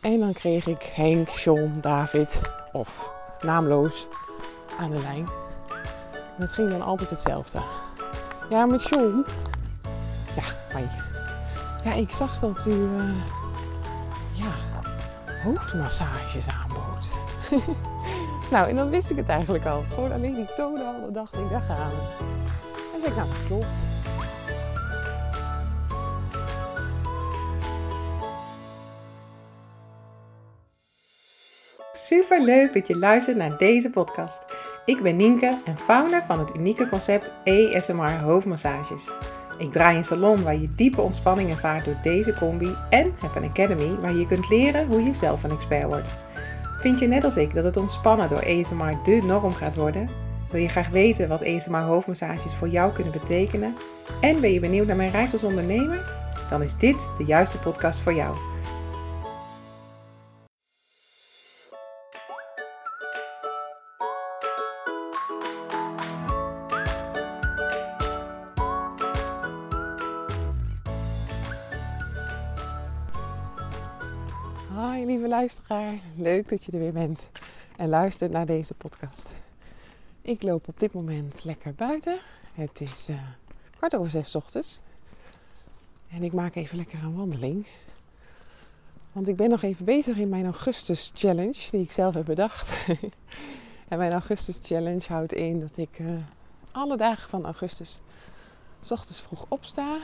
En dan kreeg ik Henk, John, David of naamloos aan de lijn. En het ging dan altijd hetzelfde. Ja, met John. Ja, maar ja, ik zag dat u ja, hoofdmassages aanbood. Nou, en dan wist ik het eigenlijk al. Gewoon alleen die tonen al, dan dacht ik, daar gaan we. En zei ik, nou, dat klopt. Super leuk dat je luistert naar deze podcast. Ik ben Nienke en founder van het unieke concept ASMR hoofdmassages. Ik draai een salon waar je diepe ontspanning ervaart door deze combi en heb een academy waar je kunt leren hoe je zelf een expert wordt. Vind je net als ik dat het ontspannen door ASMR de norm gaat worden? Wil je graag weten wat ASMR hoofdmassages voor jou kunnen betekenen? En ben je benieuwd naar mijn reis als ondernemer? Dan is dit de juiste podcast voor jou. Hoi lieve luisteraar, leuk dat je er weer bent en luistert naar deze podcast. Ik loop op dit moment lekker buiten. Het is 6:15 ochtends en ik maak even lekker een wandeling. Want ik ben nog even bezig in mijn Augustus Challenge die ik zelf heb bedacht. En mijn Augustus Challenge houdt in dat ik alle dagen van augustus 's ochtends vroeg opsta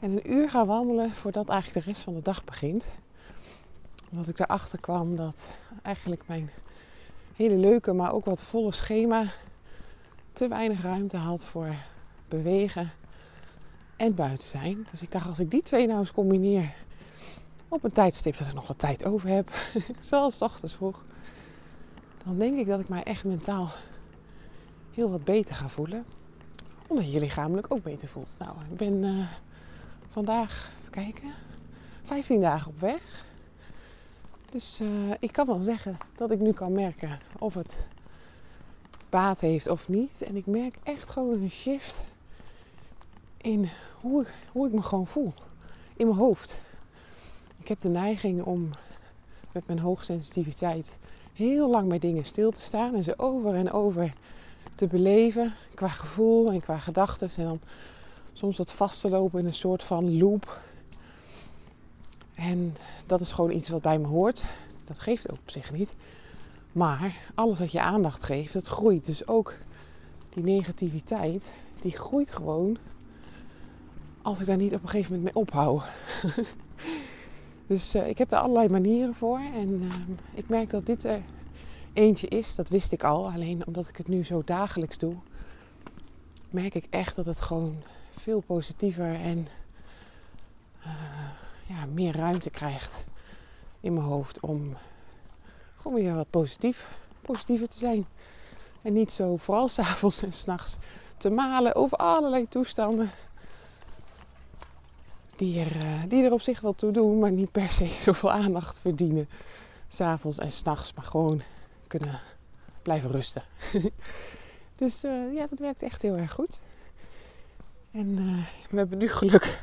en een uur ga wandelen voordat eigenlijk de rest van de dag begint. Omdat ik erachter kwam dat eigenlijk mijn hele leuke, maar ook wat volle schema te weinig ruimte had voor bewegen en buiten zijn. Dus ik dacht, als ik die twee nou eens combineer op een tijdstip dat ik nog wat tijd over heb, zoals 's ochtends vroeg, dan denk ik dat ik mij echt mentaal heel wat beter ga voelen. Omdat je lichamelijk ook beter voelt. Nou, ik ben vandaag, even kijken, 15 dagen op weg. Dus ik kan wel zeggen dat ik nu kan merken of het baat heeft of niet. En ik merk echt gewoon een shift in hoe ik me gewoon voel. In mijn hoofd. Ik heb de neiging om met mijn hoogsensitiviteit heel lang bij dingen stil te staan. En ze over en over te beleven. Qua gevoel en qua gedachten. En dan soms wat vast te lopen in een soort van loop. En dat is gewoon iets wat bij me hoort. Dat geeft ook op zich niet. Maar alles wat je aandacht geeft, dat groeit. Dus ook die negativiteit, die groeit gewoon als ik daar niet op een gegeven moment mee ophoud. Dus ik heb er allerlei manieren voor. En ik merk dat dit er eentje is. Dat wist ik al. Alleen omdat ik het nu zo dagelijks doe, merk ik echt dat het gewoon veel positiever en meer ruimte krijgt in mijn hoofd om gewoon weer wat positiever te zijn. En niet zo, vooral 's avonds en 's nachts, te malen over allerlei toestanden die er op zich wel toe doen, maar niet per se zoveel aandacht verdienen 's avonds en 's nachts, maar gewoon kunnen blijven rusten. Dus dat werkt echt heel erg goed. En we hebben nu geluk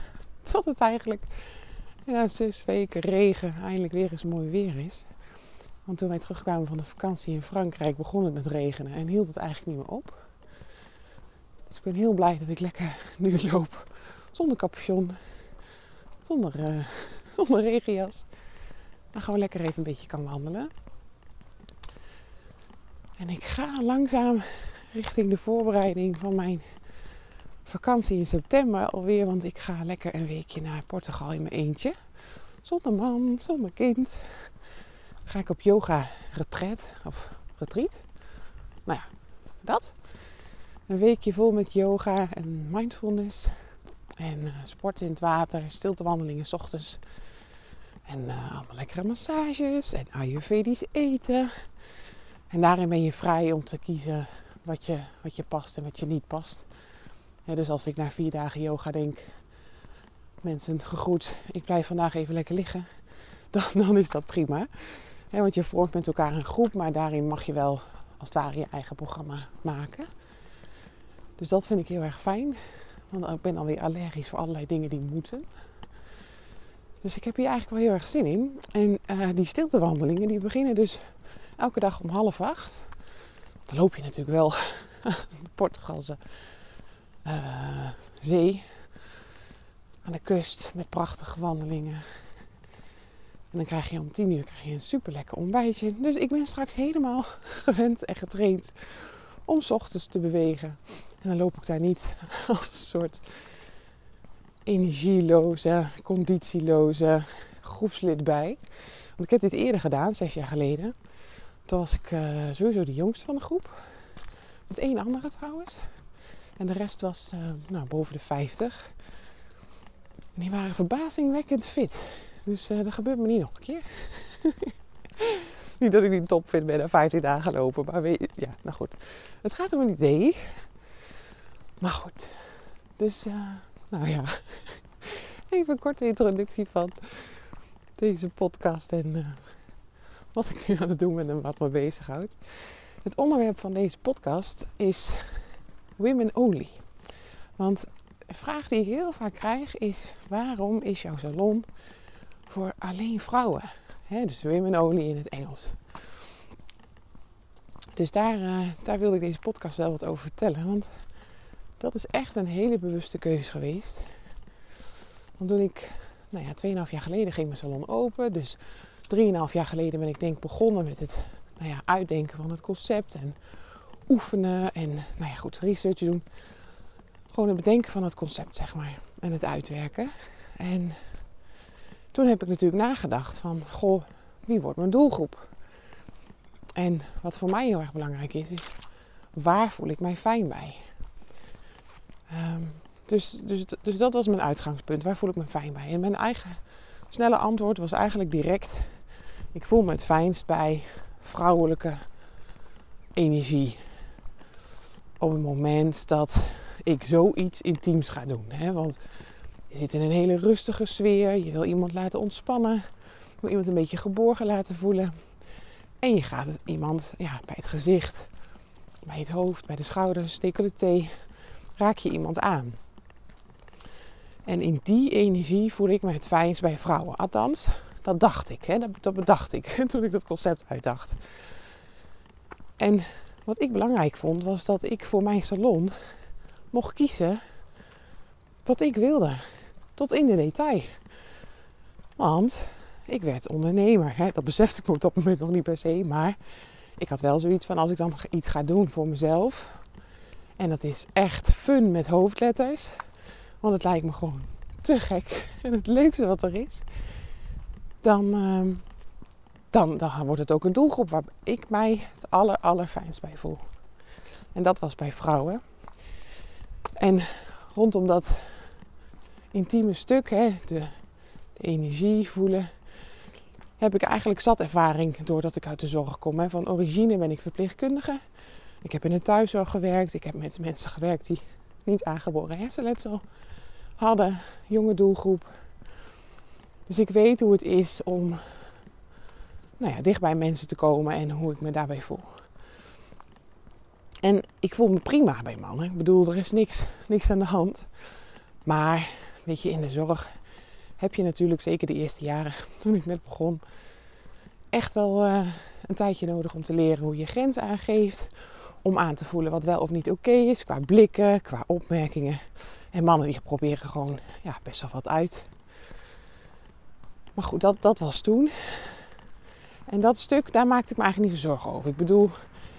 dat het eigenlijk na 6 weken regen eindelijk weer eens mooi weer is. Want toen wij terugkwamen van de vakantie in Frankrijk begon het met regenen en hield het eigenlijk niet meer op. Dus ik ben heel blij dat ik lekker nu loop zonder capuchon, zonder regenjas. Dan gaan we lekker even een beetje kan wandelen. En ik ga langzaam richting de voorbereiding van mijn vakantie in september alweer, want ik ga lekker een weekje naar Portugal in mijn eentje. Zonder man, zonder kind. Dan ga ik op yoga retreat. Nou ja, dat. Een weekje vol met yoga en mindfulness. En sport in het wandelingen, stiltewandelingen 's ochtends. En allemaal lekkere massages en ayurvedisch eten. En daarin ben je vrij om te kiezen wat je past en wat je niet past. Ja, dus als ik na 4 dagen yoga denk, mensen gegroet, ik blijf vandaag even lekker liggen, dan is dat prima. Ja, want je vormt met elkaar een groep, maar daarin mag je wel als het ware je eigen programma maken. Dus dat vind ik heel erg fijn, want ik ben alweer allergisch voor allerlei dingen die moeten. Dus ik heb hier eigenlijk wel heel erg zin in. En die stiltewandelingen die beginnen dus elke dag om 7:30. Dan loop je natuurlijk wel de Portugalse zee aan de kust met prachtige wandelingen. En dan krijg je om 10:00 een super lekker ontbijtje. Dus ik ben straks helemaal gewend en getraind om 's ochtends te bewegen. En dan loop ik daar niet als een soort energieloze, conditieloze groepslid bij. Want ik heb dit eerder gedaan, 6 jaar geleden. Toen was ik sowieso de jongste van de groep. Met 1 andere trouwens. En de rest was boven de 50. En die waren verbazingwekkend fit. Dus dat gebeurt me niet nog een keer. Niet dat ik niet top fit ben na 15 dagen lopen. Maar goed. Het gaat om een idee. Maar goed. Dus, even een korte introductie van deze podcast. En wat ik nu aan het doen ben en wat me bezighoudt. Het onderwerp van deze podcast is Women Only. Want de vraag die ik heel vaak krijg is: waarom is jouw salon voor alleen vrouwen? He, dus Women Only in het Engels. Dus daar wilde ik deze podcast wel wat over vertellen. Want dat is echt een hele bewuste keuze geweest. Want toen ik 2,5 jaar geleden ging mijn salon open. Dus 3,5 jaar geleden ben ik denk begonnen met het uitdenken van het concept. En oefenen en research doen. Gewoon het bedenken van het concept en het uitwerken. En toen heb ik natuurlijk nagedacht van, wie wordt mijn doelgroep? En wat voor mij heel erg belangrijk is waar voel ik mij fijn bij? Dus dat was mijn uitgangspunt. Waar voel ik me fijn bij? En mijn eigen snelle antwoord was eigenlijk direct: ik voel me het fijnst bij vrouwelijke energie. Op het moment dat ik zoiets intiems ga doen. Hè? Want je zit in een hele rustige sfeer. Je wil iemand laten ontspannen. Je wil iemand een beetje geborgen laten voelen. En je gaat het iemand bij het gezicht, bij het hoofd, bij de schouders, decolleté, raak je iemand aan. En in die energie voel ik me het fijnst bij vrouwen. Althans, dat dacht ik. Hè? Dat bedacht ik toen ik dat concept uitdacht. En wat ik belangrijk vond, was dat ik voor mijn salon mocht kiezen wat ik wilde. Tot in de detail. Want ik werd ondernemer. Hè? Dat besefte ik me op dat moment nog niet per se. Maar ik had wel zoiets van, als ik dan iets ga doen voor mezelf. En dat is echt fun met hoofdletters. Want het lijkt me gewoon te gek. En het leukste wat er is. Dan wordt het ook een doelgroep waar ik mij het allerfijnst bij voel. En dat was bij vrouwen. En rondom dat intieme stuk, hè, de energie voelen, heb ik eigenlijk zat ervaring doordat ik uit de zorg kom. Hè. Van origine ben ik verpleegkundige. Ik heb in de thuiszorg gewerkt. Ik heb met mensen gewerkt die niet aangeboren hersenletsel hadden. Jonge doelgroep. Dus ik weet hoe het is om dicht bij mensen te komen en hoe ik me daarbij voel. En ik voel me prima bij mannen. Ik bedoel, er is niks aan de hand. Maar, weet je, in de zorg heb je natuurlijk, zeker de eerste jaren toen ik net begon, echt wel een tijdje nodig om te leren hoe je grenzen aangeeft. Om aan te voelen wat wel of niet oké is, qua blikken, qua opmerkingen. En mannen die proberen gewoon best wel wat uit. Maar goed, dat was toen. En dat stuk, daar maakte ik me eigenlijk niet zo zorgen over. Ik bedoel,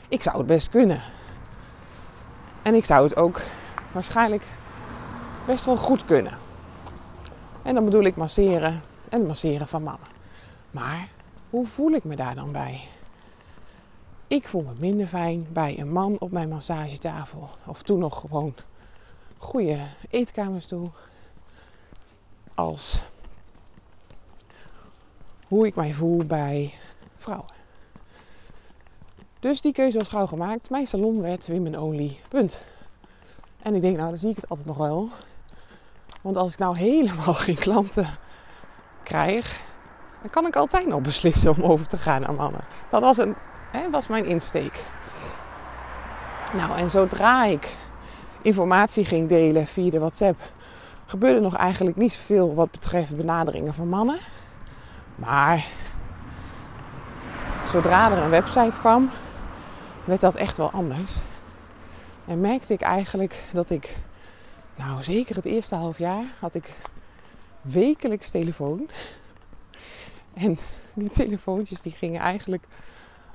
ik zou het best kunnen. En ik zou het ook waarschijnlijk best wel goed kunnen. En dan bedoel ik masseren en masseren van mannen. Maar hoe voel ik me daar dan bij? Ik voel me minder fijn bij een man op mijn massagetafel. Of toen nog gewoon goede eetkamerstoel. Als hoe ik mij voel bij vrouwen. Dus die keuze was gauw gemaakt. Mijn salon werd Women Only. Punt. En ik denk, dan zie ik het altijd nog wel. Want als ik helemaal geen klanten krijg, dan kan ik altijd nog beslissen om over te gaan naar mannen. Dat was mijn insteek. En zodra ik informatie ging delen via de WhatsApp gebeurde nog eigenlijk niet veel wat betreft benaderingen van mannen. Maar zodra er een website kwam, werd dat echt wel anders. En merkte ik eigenlijk dat ik, nou zeker het eerste half jaar, had ik wekelijks telefoon. En die telefoontjes die gingen eigenlijk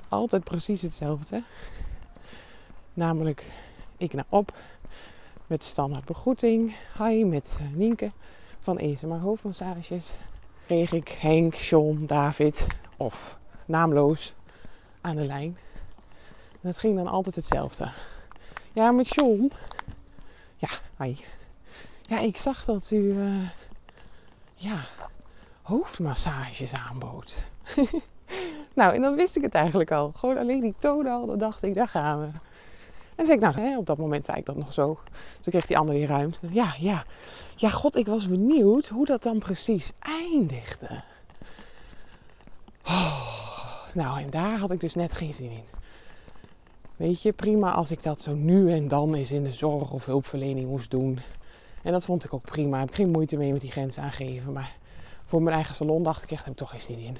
altijd precies hetzelfde. Namelijk, ik naar op met standaard begroeting. Hi, met Nienke van ASMR Hoofdmassages. Kreeg ik Henk, John, David of naamloos aan de lijn. En dat ging dan altijd hetzelfde. Ja, met John. Ja, hi. Ja, ik zag dat u hoofdmassages aanbood. Nou, en dan wist ik het eigenlijk al. Gewoon alleen die toon al, dan dacht ik, daar gaan we. En zei ik, nou, op dat moment zei ik dat nog zo. Toen kreeg die andere die ruimte. Ja, god, ik was benieuwd hoe dat dan precies eindigde. Oh, nou, en daar had ik dus net geen zin in. Weet je, prima als ik dat zo nu en dan eens in de zorg of hulpverlening moest doen. En dat vond ik ook prima. Daar heb ik geen moeite mee met die grens aangeven. Maar voor mijn eigen salon dacht ik echt, daar heb ik toch geen zin in.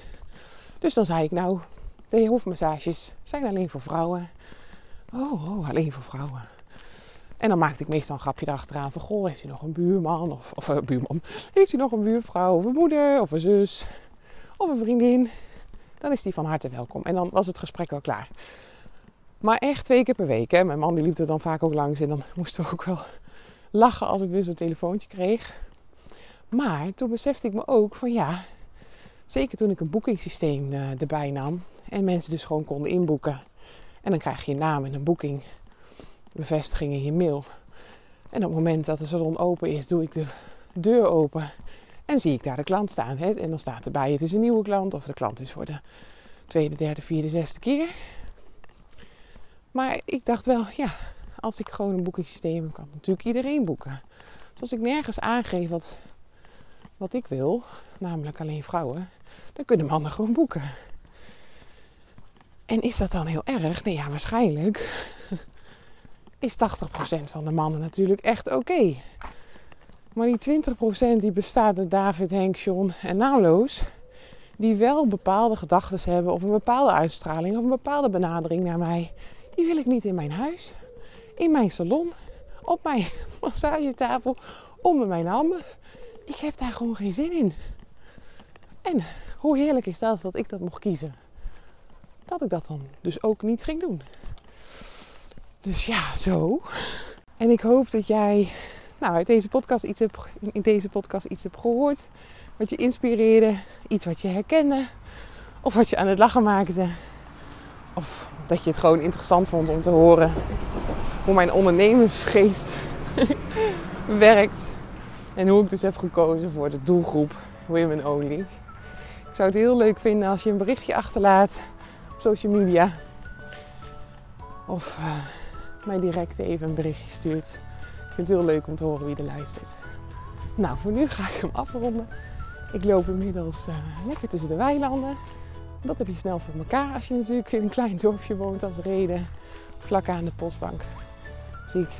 Dus dan zei ik, nou, de hoofdmassages zijn alleen voor vrouwen. Oh, alleen voor vrouwen. En dan maakte ik meestal een grapje erachteraan van, goh, heeft u nog een buurman? Of buurman, heeft u nog een buurvrouw of een moeder of een zus of een vriendin? Dan is die van harte welkom. En dan was het gesprek wel klaar. Maar echt 2 keer per week. Hè. Mijn man die liep er dan vaak ook langs en dan moesten we ook wel lachen als ik weer zo'n telefoontje kreeg. Maar toen besefte ik me ook van ja, zeker toen ik een boekingssysteem erbij nam en mensen dus gewoon konden inboeken. En dan krijg je je naam en een boeking, bevestiging in je mail. En op het moment dat de salon open is, doe ik de deur open en zie ik daar de klant staan. Hè? En dan staat erbij, het is een nieuwe klant of de klant is voor de tweede, derde, vierde, zesde keer. Maar ik dacht wel, ja, als ik gewoon een boekingssysteem heb, kan natuurlijk iedereen boeken. Dus als ik nergens aangeef wat ik wil, namelijk alleen vrouwen, dan kunnen mannen gewoon boeken. En is dat dan heel erg? Nee, ja, waarschijnlijk is 80% van de mannen natuurlijk echt oké. Maar die 20% die bestaat uit David, Henk, John en naamloos, die wel bepaalde gedachten hebben of een bepaalde uitstraling of een bepaalde benadering naar mij, die wil ik niet in mijn huis, in mijn salon, op mijn massagetafel, onder mijn handen. Ik heb daar gewoon geen zin in. En hoe heerlijk is dat, dat ik dat mocht kiezen. Dat ik dat dan dus ook niet ging doen. Dus ja, zo. En ik hoop dat jij uit in deze podcast iets hebt gehoord. Wat je inspireerde. Iets wat je herkende. Of wat je aan het lachen maakte. Of dat je het gewoon interessant vond om te horen. Hoe mijn ondernemersgeest werkt. En hoe ik dus heb gekozen voor de doelgroep Women Only. Ik zou het heel leuk vinden als je een berichtje achterlaat. Social media of mij direct even een berichtje stuurt. Ik vind het heel leuk om te horen wie er luistert. Nou, voor nu ga ik hem afronden. Ik loop inmiddels lekker tussen de weilanden. Dat heb je snel voor elkaar als je natuurlijk in een klein dorpje woont als Reden. Vlak aan de postbank. Zie ik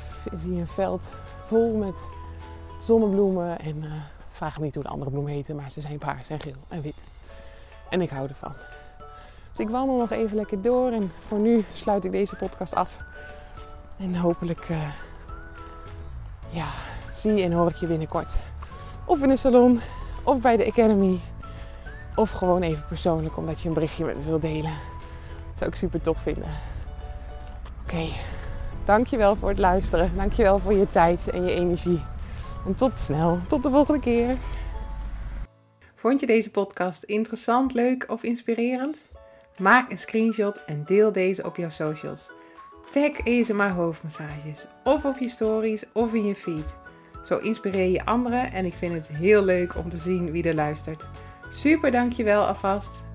een veld vol met zonnebloemen. En vraag me niet hoe de andere bloemen heten, maar ze zijn paars en geel en wit. En ik hou ervan. Dus ik wandel nog even lekker door en voor nu sluit ik deze podcast af. En hopelijk zie en hoor ik je binnenkort. Of in een salon, of bij de Academy. Of gewoon even persoonlijk, omdat je een berichtje met me wilt delen. Dat zou ik super tof vinden. Oké, dankjewel voor het luisteren. Dankjewel voor je tijd en je energie. En tot snel, tot de volgende keer. Vond je deze podcast interessant, leuk of inspirerend? Maak een screenshot en deel deze op jouw socials. Tag ASMR Hoofdmassages of op je stories of in je feed. Zo inspireer je anderen en ik vind het heel leuk om te zien wie er luistert. Super, dankjewel alvast.